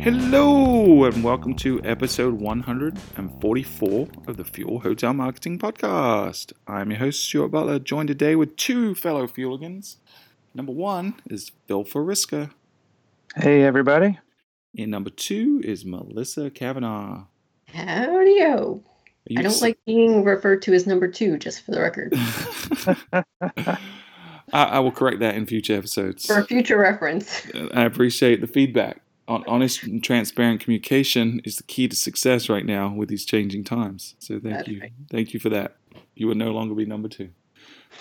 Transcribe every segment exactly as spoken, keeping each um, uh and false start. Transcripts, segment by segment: Hello and welcome to episode one hundred forty-four of the Fuel Hotel Marketing Podcast. I'm your host Stuart Butler, joined today with two fellow Fueligans. Number one is Phil Foriska. Hey everybody. And number two is Melissa Kavanaugh. Howdy-o. I don't s- like being referred to as number two, just for the record. I, I will correct that in future episodes. For future reference. I appreciate the feedback. Honest and transparent communication is the key to success right now with these changing times. So thank That's you. Right. Thank you for that. You will no longer be number two.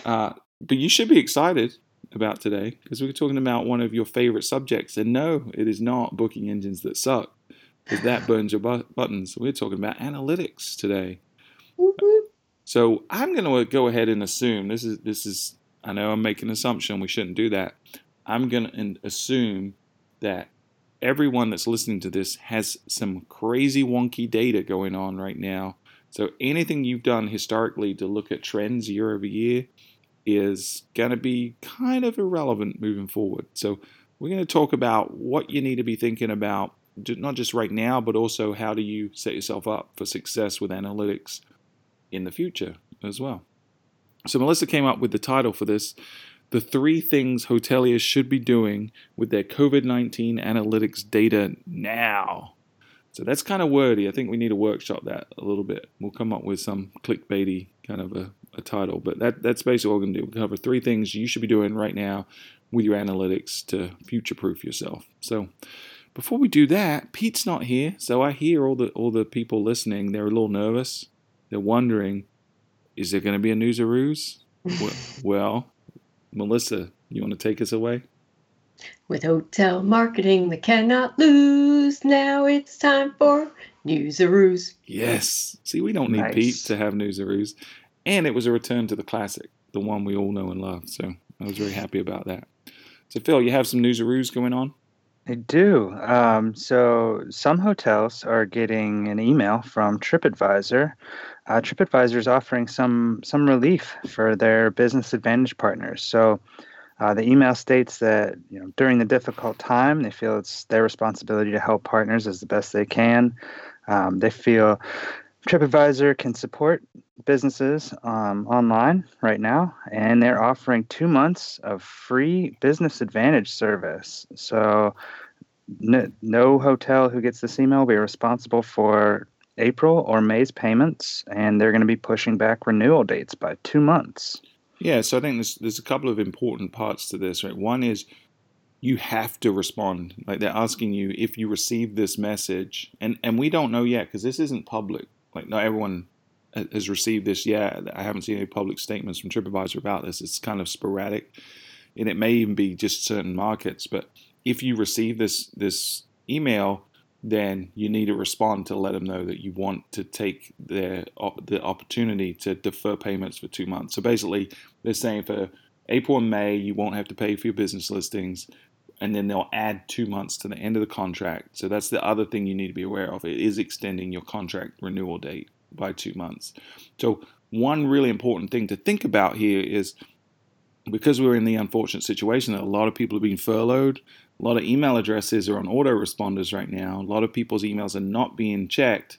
Uh, but you should be excited about today because we're talking about one of your favorite subjects. And no, it is not booking engines that suck because that burns your bu- buttons. We're talking about analytics today. Mm-hmm. So I'm going to go ahead and assume this is, this is, I know I'm making an assumption. We shouldn't do that. I'm going to assume that everyone that's listening to this has some crazy wonky data going on right now. So anything you've done historically to look at trends year over year is going to be kind of irrelevant moving forward. So we're going to talk about what you need to be thinking about, not just right now, but also how do you set yourself up for success with analytics in the future as well. So Melissa came up with the title for this: The Three Things Hoteliers Should Be Doing with Their covid nineteen Analytics Data Now. So that's kind of wordy. I think we need to workshop that a little bit. We'll come up with some clickbaity kind of a, a title. But that, that's basically what we're going to do. We'll cover three things you should be doing right now with your analytics to future-proof yourself. So before we do that, Pete's not here. So I hear all the all the people listening. They're a little nervous. They're wondering, is there going to be a news or ruse? Well... Melissa, you want to take us away? With hotel marketing they cannot lose. Now it's time for News-a-Roos. Yes. See, we don't need nice. Pete to have News-a-Roos. And it was a return to the classic, the one we all know and love. So I was very happy about that. So, Phil, you have some News-a-Roos going on? I do. Um, so some hotels are getting an email from TripAdvisor. Uh, TripAdvisor is offering some some relief for their business advantage partners. So uh, the email states that, you know, during the difficult time, they feel it's their responsibility to help partners as the best they can. Um, they feel TripAdvisor can support businesses um, online right now, and they're offering two months of free business advantage service. So no, no hotel who gets this email will be responsible for April or May's payments, and they're going to be pushing back renewal dates by two months. Yeah, so I think there's, there's a couple of important parts to this, right? One is you have to respond. Like, they're asking you if you receive this message, and, and we don't know yet because this isn't public. Like, not everyone has received this yet. I haven't seen any public statements from TripAdvisor about this. It's kind of sporadic, and it may even be just certain markets. But if you receive this this email, then you need to respond to let them know that you want to take their the opportunity to defer payments for two months. So basically, they're saying for April and May, you won't have to pay for your business listings, and then they'll add two months to the end of the contract. So that's the other thing you need to be aware of. It is extending your contract renewal date by two months. So one really important thing to think about here is, because we're in the unfortunate situation that a lot of people have been furloughed, a lot of email addresses are on autoresponders right now, a lot of people's emails are not being checked.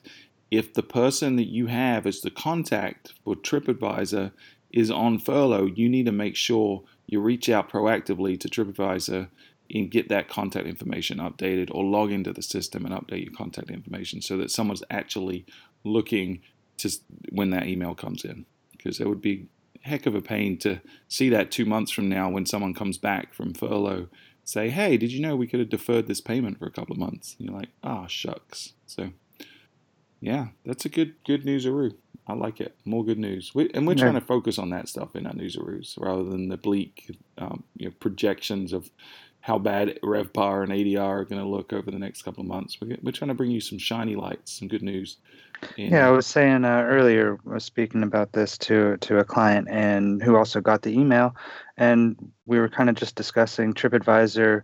If the person that you have as the contact for TripAdvisor is on furlough, you need to make sure you reach out proactively to TripAdvisor and get that contact information updated, or log into the system and update your contact information so that someone's actually looking to when that email comes in, because it would be a heck of a pain to see that two months from now when someone comes back from furlough say, hey, did you know we could have deferred this payment for a couple of months? And you're like, ah, oh, shucks. So yeah, that's a good good news-a-roo. I like it. More good news. We, and we're yeah. trying to focus on that stuff in our news-a-roos rather than the bleak um, you know, projections of how bad RevPAR and A D R are going to look over the next couple of months. We're, we're trying to bring you some shiny lights, some good news. And yeah, I was saying uh, earlier, I was speaking about this to to a client and who also got the email, and we were kind of just discussing TripAdvisor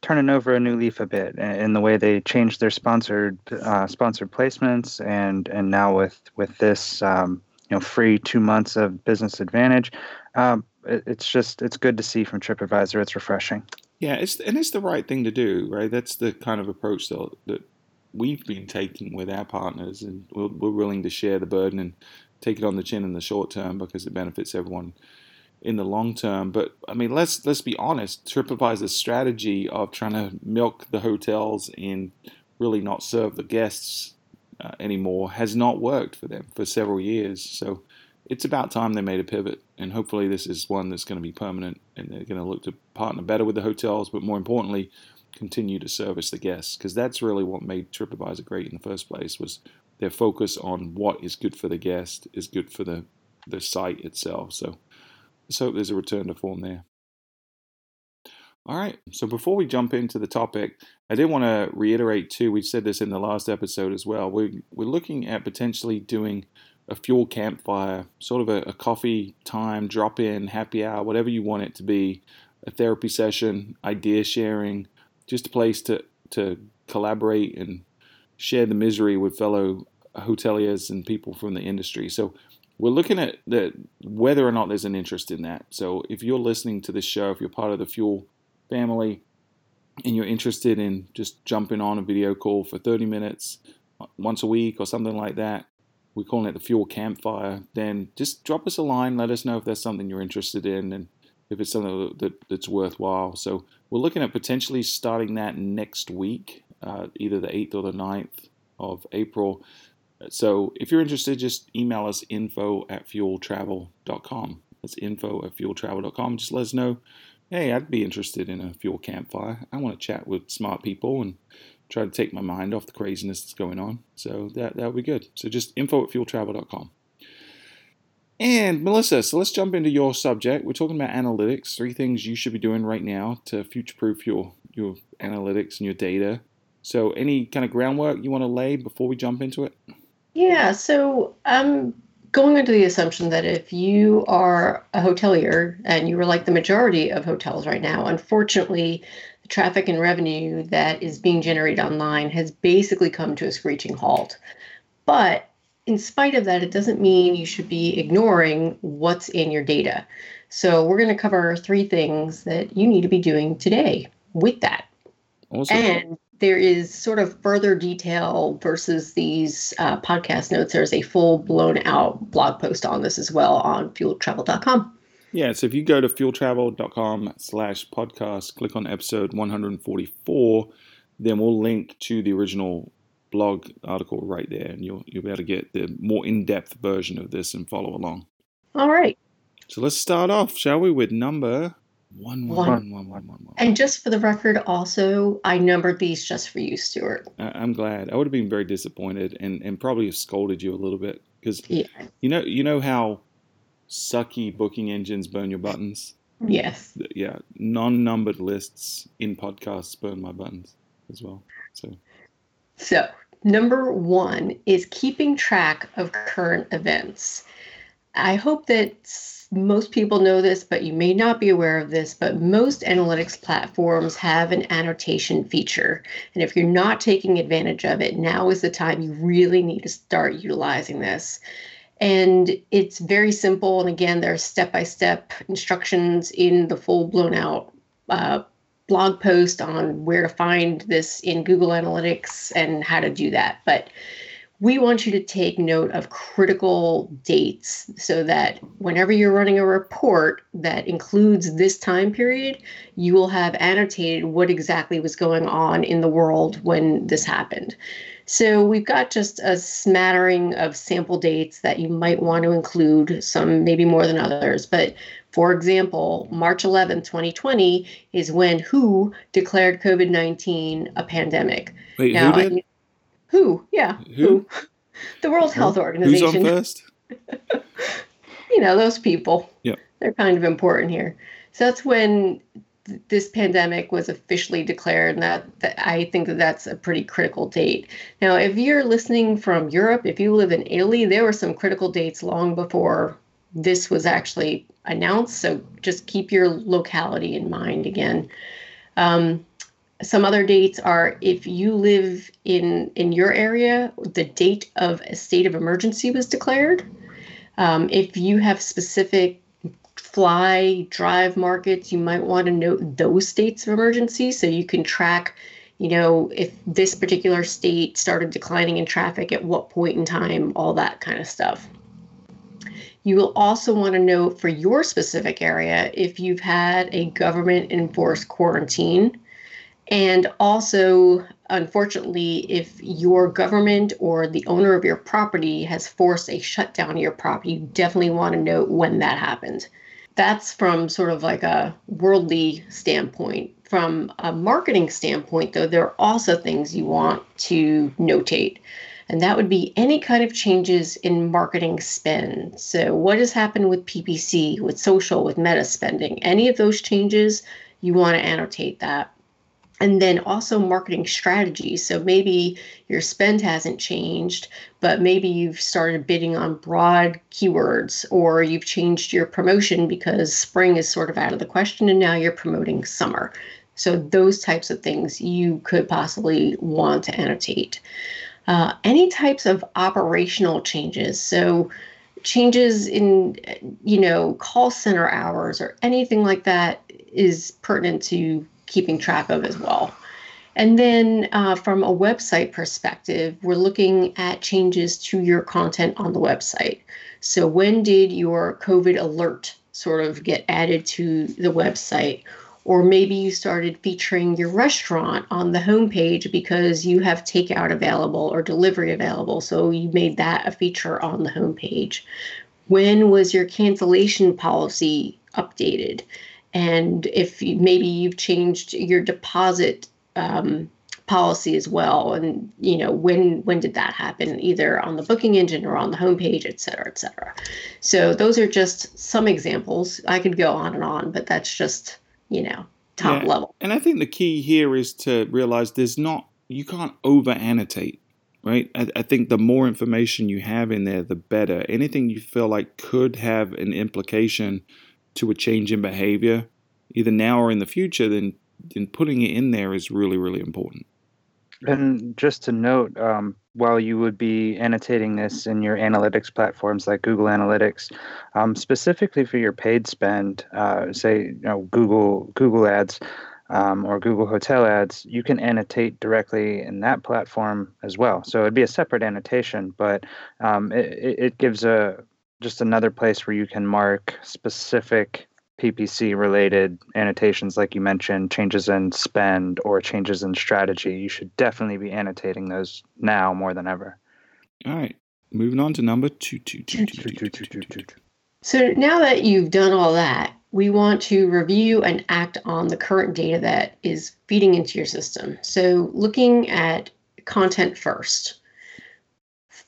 turning over a new leaf a bit in the way they changed their sponsored uh, sponsored placements, and and now with with this um, you know, free two months of Business Advantage. Um, it, it's just, it's good to see from TripAdvisor. It's refreshing. Yeah, it's and it's the right thing to do, right? That's the kind of approach that, that we've been taking with our partners, and we're, we're willing to share the burden and take it on the chin in the short term because it benefits everyone in the long term. But I mean, let's let's be honest. TripAdvisor's strategy of trying to milk the hotels and really not serve the guests uh, anymore has not worked for them for several years. So it's about time they made a pivot, and hopefully this is one that's going to be permanent, and they're going to look to partner better with the hotels, but more importantly, continue to service the guests, because that's really what made TripAdvisor great in the first place, was their focus on what is good for the guest is good for the, the site itself. So let's hope there's a return to form there. All right. So before we jump into the topic, I did want to reiterate too, we said this in the last episode as well, we're, we're looking at potentially doing a fuel campfire, sort of a, a coffee time, drop-in, happy hour, whatever you want it to be, a therapy session, idea sharing, just a place to, to collaborate and share the misery with fellow hoteliers and people from the industry. So we're looking at the, whether or not there's an interest in that. So if you're listening to this show, if you're part of the Fuel family and you're interested in just jumping on a video call for thirty minutes once a week or something like that, we're calling it the Fuel Campfire, then just drop us a line. Let us know if that's something you're interested in and if it's something that, that's worthwhile. So we're looking at potentially starting that next week, uh, either the eighth or the ninth of April. So if you're interested, just email us info at fuel travel dot com. That's info at fuel travel dot com. Just let us know, hey, I'd be interested in a fuel campfire. I want to chat with smart people and try to take my mind off the craziness that's going on. So that that'll be good. So just info at fuel travel dot com. And Melissa, so let's jump into your subject. We're talking about analytics, three things you should be doing right now to future-proof your, your analytics and your data. So any kind of groundwork you want to lay before we jump into it? Yeah, so I'm going into the assumption that if you are a hotelier and you were like the majority of hotels right now, unfortunately, the traffic and revenue that is being generated online has basically come to a screeching halt. But in spite of that, it doesn't mean you should be ignoring what's in your data. So we're going to cover three things that you need to be doing today with that. Awesome. And there is sort of further detail versus these uh, podcast notes. There's a full blown out blog post on this as well on fuel travel dot com. Yeah, so if you go to fuel travel dot com slash podcast, click on episode one forty-four, then we'll link to the original blog article right there, and you'll you'll be able to get the more in-depth version of this and follow along. All right. So let's start off, shall we, with number One one, one. one, one, one, one, one. And just for the record, also, I numbered these just for you, Stuart. I, I'm glad. I would have been very disappointed and, and probably have scolded you a little bit because yeah. you know you know how sucky booking engines burn your buttons? Yes. Yeah. Non-numbered lists in podcasts burn my buttons as well. So, so number one is keeping track of current events. I hope that most people know this, but you may not be aware of this, but most analytics platforms have an annotation feature. And if you're not taking advantage of it, now is the time you really need to start utilizing this. And it's very simple. And again, there are step-by-step instructions in the full blown out uh, blog post on where to find this in Google Analytics and how to do that. But we want you to take note of critical dates so that whenever you're running a report that includes this time period, you will have annotated what exactly was going on in the world when this happened. So we've got just a smattering of sample dates that you might want to include, some maybe more than others. But for example, March eleventh, twenty twenty is when W H O declared COVID nineteen a pandemic. Wait, now, who did? I mean, Who? Yeah. Who? Who? The World Health Organization. Who's on first? You know, those people. Yeah. They're kind of important here. So that's when th- this pandemic was officially declared, and that, that I think that that's a pretty critical date. Now, if you're listening from Europe, if you live in Italy, there were some critical dates long before this was actually announced. So just keep your locality in mind again. Um, Some other dates are if you live in, in your area, the date of a state of emergency was declared. Um, if you have specific fly, drive markets, you might want to note those states of emergency so you can track, you know, if this particular state started declining in traffic, at what point in time, all that kind of stuff. You will also want to note for your specific area if you've had a government-enforced quarantine, and also, unfortunately, if your government or the owner of your property has forced a shutdown of your property, you definitely want to note when that happened. That's from sort of like a worldly standpoint. From a marketing standpoint, though, there are also things you want to notate. And that would be any kind of changes in marketing spend. So what has happened with P P C, with social, with meta spending? Any of those changes, you want to annotate that. And then also marketing strategies. So maybe your spend hasn't changed, but maybe you've started bidding on broad keywords, or you've changed your promotion because spring is sort of out of the question and now you're promoting summer. So those types of things you could possibly want to annotate. Uh, any types of operational changes. So changes in, you know, call center hours or anything like that is pertinent to keeping track of as well. And then uh, from a website perspective, we're looking at changes to your content on the website. So when did your COVID alert sort of get added to the website? Or maybe you started featuring your restaurant on the homepage because you have takeout available or delivery available. So you made that a feature on the homepage. When was your cancellation policy updated? And if you, maybe you've changed your deposit um, policy as well, and you know when when did that happen, either on the booking engine or on the homepage, et cetera, et cetera. So those are just some examples. I could go on and on, but that's just you know top yeah. level. And I think the key here is to realize there's not you can't over annotate, right? I, I think the more information you have in there, the better. Anything you feel like could have an implication to a change in behavior, either now or in the future, then, then putting it in there is really, really important. And just to note, um, while you would be annotating this in your analytics platforms like Google Analytics, um, specifically for your paid spend, uh, say you know, Google Google Ads um, or Google Hotel Ads, you can annotate directly in that platform as well. So it'd be a separate annotation, but um, it, it gives a just another place where you can mark specific P P C-related annotations, like you mentioned, changes in spend or changes in strategy. You should definitely be annotating those now more than ever. All right. Moving on to number two. two, two, two, two, two, two, two. So now that you've done all that, we want to review and act on the current data that is feeding into your system. So looking at content first.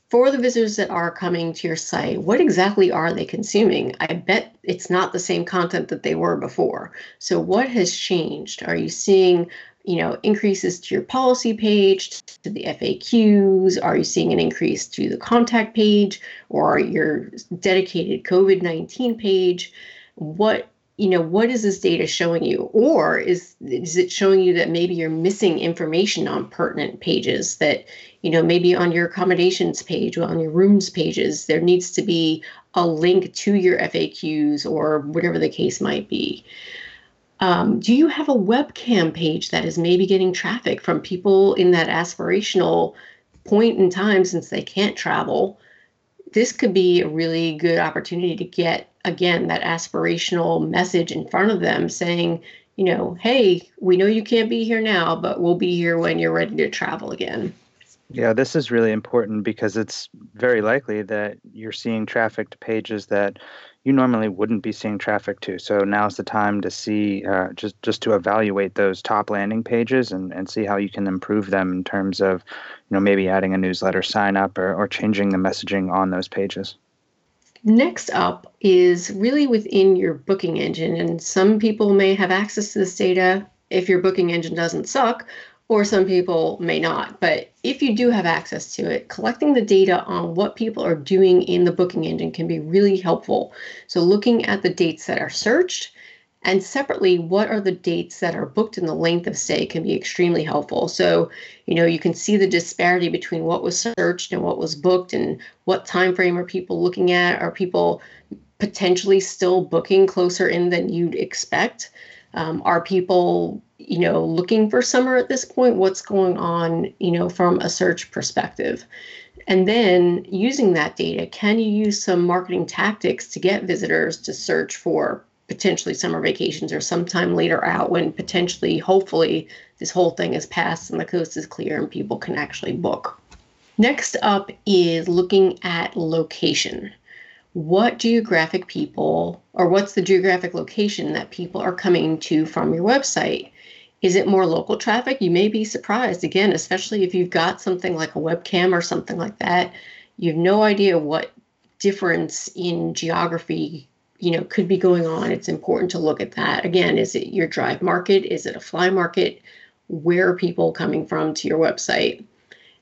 For the visitors that are coming to your site, what exactly are they consuming? I bet it's not the same content that they were before. So what has changed? Are you seeing, you know, increases to your policy page, to the F A Qs? Are you seeing an increase to the contact page or your dedicated COVID nineteen page? What, you know, what is this data showing you? Or is, is it showing you that maybe you're missing information on pertinent pages that, you know, maybe on your accommodations page, or on your rooms pages, there needs to be a link to your F A Qs or whatever the case might be. Um, do you have a webcam page that is maybe getting traffic from people in that aspirational point in time since they can't travel? This could be a really good opportunity to get, again, that aspirational message in front of them saying, you know, hey, we know you can't be here now, but we'll be here when you're ready to travel again. Yeah, this is really important because it's very likely that you're seeing traffic to pages that you normally wouldn't be seeing traffic to. So now's the time to see, uh, just, just to evaluate those top landing pages and, and see how you can improve them in terms of, you know, maybe adding a newsletter sign up or, or changing the messaging on those pages. Next up is really within your booking engine. And some people may have access to this data if your booking engine doesn't suck, or some people may not. But if you do have access to it, collecting the data on what people are doing in the booking engine can be really helpful. So looking at the dates that are searched, And separately, what are the dates that are booked, and the length of stay can be extremely helpful. So, you know, you can see the disparity between what was searched and what was booked, and what time frame are people looking at? Are people potentially still booking closer in than you'd expect? Um, are people, you know, looking for summer at this point? What's going on, you know, from a search perspective? And then using that data, can you use some marketing tactics to get visitors to search for potentially summer vacations or sometime later out when potentially, hopefully, this whole thing is passed and the coast is clear and people can actually book. Next up is looking at location. What geographic people, or what's the geographic location that people are coming to from your website? Is it more local traffic? You may be surprised, again, especially if you've got something like a webcam or something like that. You have no idea what difference in geography, you know, could be going on. It's important to look at that. Again, is it your drive market? Is it a fly market? Where are people coming from to your website?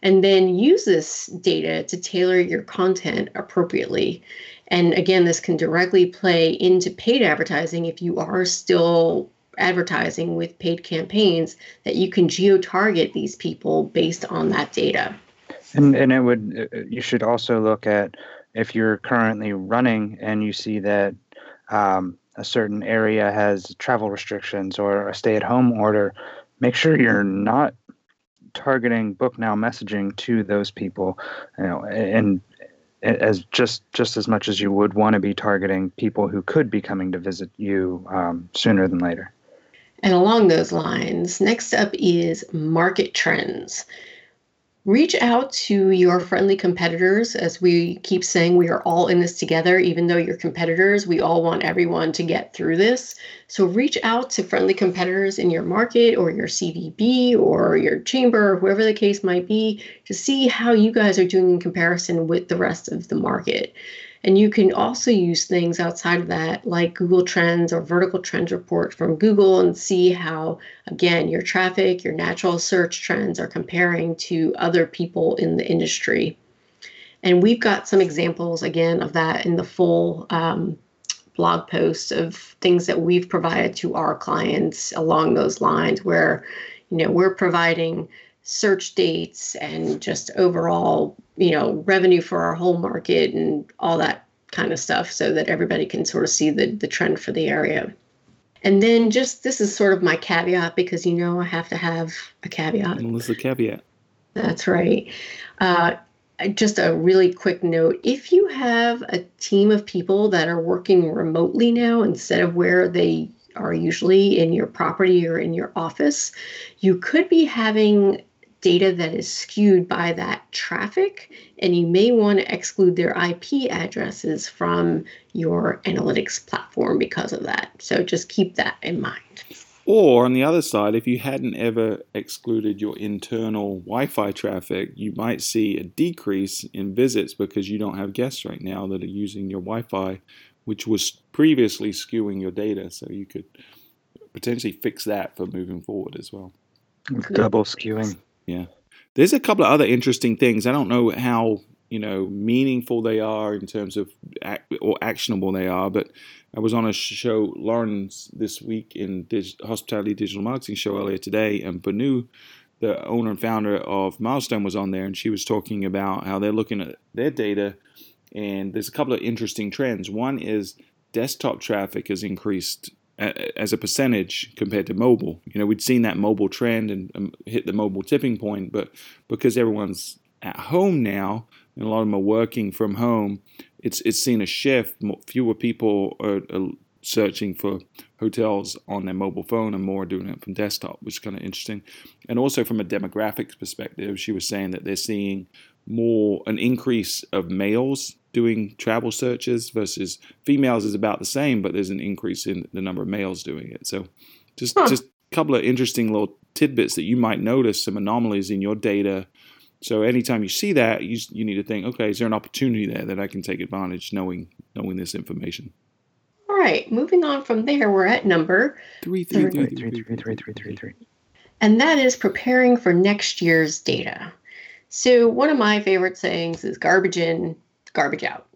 And then use this data to tailor your content appropriately. And again, this can directly play into paid advertising if you are still advertising with paid campaigns, that you can geo-target these people based on that data. And and it would, you should also look at if you're currently running and you see that um, a certain area has travel restrictions or a stay-at-home order, make sure you're not targeting book now messaging to those people, you know, and as just just as much as you would want to be targeting people who could be coming to visit you um, sooner than later. And along those lines, next up is market trends. Reach out to your friendly competitors. As we keep saying, we are all in this together, even though you're competitors, we all want everyone to get through this. So reach out to friendly competitors in your market or your C V B or your chamber, or whoever the case might be, to see how you guys are doing in comparison with the rest of the market. And you can also use things outside of that, like Google Trends or vertical trends report from Google, and see how, again, your traffic, your natural search trends are comparing to other people in the industry. And we've got some examples, again, of that in the full um, blog post of things that we've provided to our clients along those lines, where, you know, we're providing search dates and just overall, you know, revenue for our whole market and all that kind of stuff, so that everybody can sort of see the, the trend for the area. And then just, this is sort of my caveat, because, you know, I have to have a caveat. Melissa caveat. That's right. Uh, just a really quick note. If you have a team of people that are working remotely now instead of where they are usually in your property or in your office, you could be having data that is skewed by that traffic, and you may want to exclude their I P addresses from your analytics platform because of that. So just keep that in mind. Or on the other side, if you hadn't ever excluded your internal Wi-Fi traffic, you might see a decrease in visits because you don't have guests right now that are using your Wi-Fi, which was previously skewing your data. So you could potentially fix that for moving forward as well. Double skewing. Yeah. There's a couple of other interesting things. I don't know how, you know, meaningful they are in terms of act- or actionable they are, but I was on a show, Lauren's this week in dig- Hospitality Digital Marketing show earlier today, and Banu, the owner and founder of Milestone, was on there, and she was talking about how they're looking at their data, and there's a couple of interesting trends. One is desktop traffic has increased as a percentage compared to mobile. You know, we'd seen that mobile trend and um, hit the mobile tipping point, but because everyone's at home now and a lot of them are working from home, it's it's seen a shift. Fewer people are, are searching for hotels on their mobile phone and more are doing it from desktop, which is kind of interesting. And also from a demographics perspective, she was saying that they're seeing more an increase of males doing travel searches versus females is about the same, but there's an increase in the number of males doing it. So just huh. just a couple of interesting little tidbits that you might notice, some anomalies in your data. So anytime you see that, you you need to think, okay, is there an opportunity there that I can take advantage knowing knowing this information? All right, moving on from there, we're at number three, three, three, three, three, three, three, three, three, three. And that is preparing for next year's data. So one of my favorite sayings is garbage in, garbage out.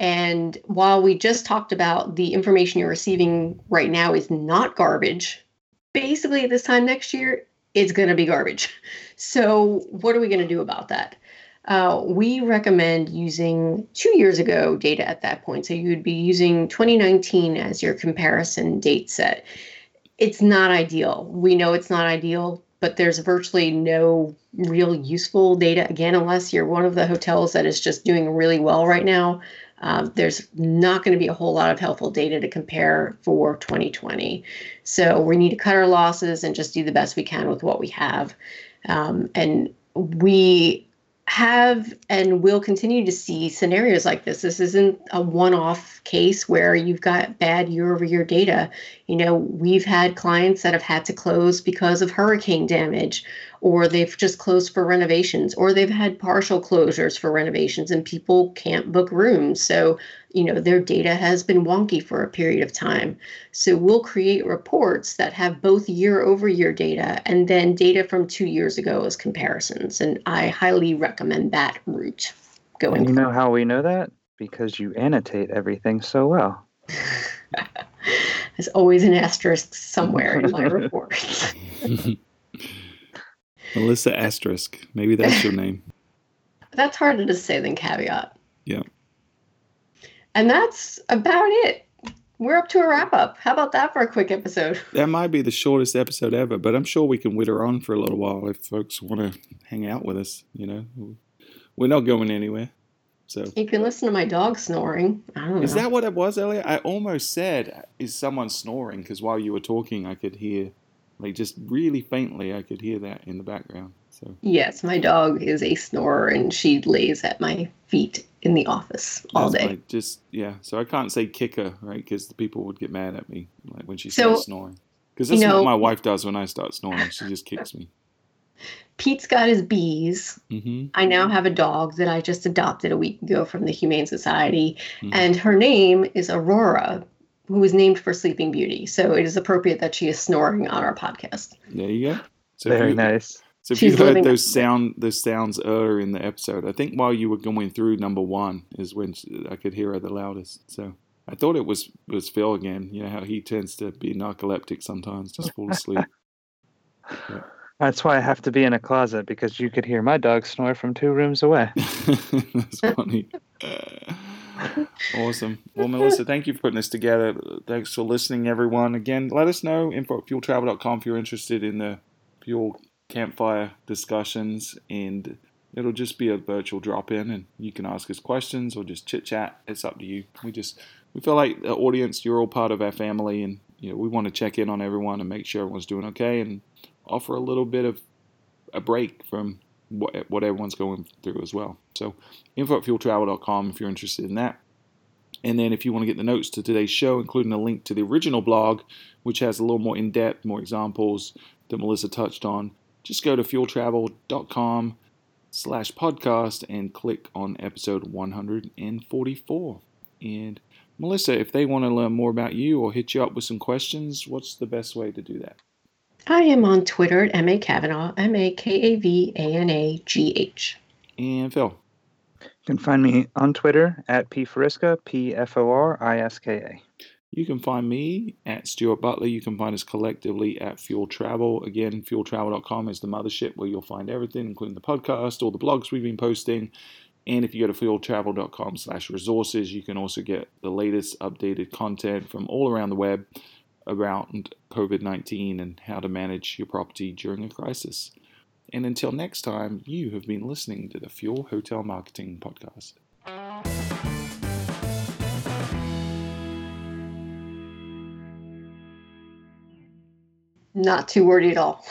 And while we just talked about the information you're receiving right now is not garbage, basically this time next year, it's going to be garbage. So what are we going to do about that? Uh, we recommend using two years ago data at that point. So you would be using twenty nineteen as your comparison date set. It's not ideal. We know it's not ideal, but there's virtually no real useful data. Again, unless you're one of the hotels that is just doing really well right now, um, there's not going to be a whole lot of helpful data to compare for twenty twenty. So we need to cut our losses and just do the best we can with what we have. Um, and we have and will continue to see scenarios like this. This isn't a one-off case where you've got bad year-over-year data. You know, we've had clients that have had to close because of hurricane damage, or they've just closed for renovations, or they've had partial closures for renovations and people can't book rooms. So, you know, their data has been wonky for a period of time. So we'll create reports that have both year over year data and then data from two years ago as comparisons. And I highly recommend that route going. And you know how we know that? Because you annotate everything so well. There's always an asterisk somewhere in my reports. Melissa Asterisk. Maybe that's your name. That's harder to say than caveat. Yeah. And that's about it. We're up to a wrap up. How about that for a quick episode? That might be the shortest episode ever, but I'm sure we can whittle on for a little while if folks want to hang out with us. You know, we're not going anywhere. So you can listen to my dog snoring. I don't know. Is that what it was earlier? I almost said, is someone snoring? Because while you were talking, I could hear. Like, just really faintly, I could hear that in the background. So yes, my dog is a snorer, and she lays at my feet in the office all That's day. Like just yeah, so I can't say kick her, right? Because the people would get mad at me, like when she starts so, snoring. Because that's you know, what my wife does when I start snoring. She just kicks me. Pete's got his bees. Mm-hmm. I now have a dog that I just adopted a week ago from the Humane Society, mm-hmm. and her name is Aurora, who was named for Sleeping Beauty. So it is appropriate that she is snoring on our podcast. There you go. So Very you, nice. So if She's you heard those, sound, those sounds earlier in the episode, I think while you were going through number one is when I could hear her the loudest. So I thought it was, was Phil again. You know how he tends to be narcoleptic sometimes, just fall asleep. Yeah. That's why I have to be in a closet, because you could hear my dog snore from two rooms away. That's funny. Uh, Awesome. Well, Melissa, thank you for putting this together. Thanks for listening, everyone. Again, let us know, info at fuel travel dot com, if you're interested in the Fuel Campfire discussions. And it'll just be a virtual drop-in, and you can ask us questions or just chit-chat. It's up to you. We just we feel like the audience, you're all part of our family, and you know we want to check in on everyone and make sure everyone's doing okay and offer a little bit of a break from What, what everyone's going through as well. So info at fuel travel dot com if you're interested in that. And then if you want to get the notes to today's show, including a link to the original blog, which has a little more in-depth, more examples that Melissa touched on, just go to fuel travel dot com slash podcast and click on episode one forty-four. And Melissa, if they want to learn more about you or hit you up with some questions, what's the best way to do that? I am on Twitter at M A Kavanaugh, M A K A V A N A G H. And Phil? You can find me on Twitter at P Foriska, P F O R I S K A. You can find me at Stuart Butler. You can find us collectively at Fuel Travel. Again, fuel travel dot com is the mothership where you'll find everything, including the podcast, all the blogs we've been posting. And if you go to fuel travel dot com slash resources, you can also get the latest updated content from all around the web around covid nineteen and how to manage your property during a crisis. And until next time, you have been listening to the Fuel Hotel Marketing Podcast. Not too wordy at all.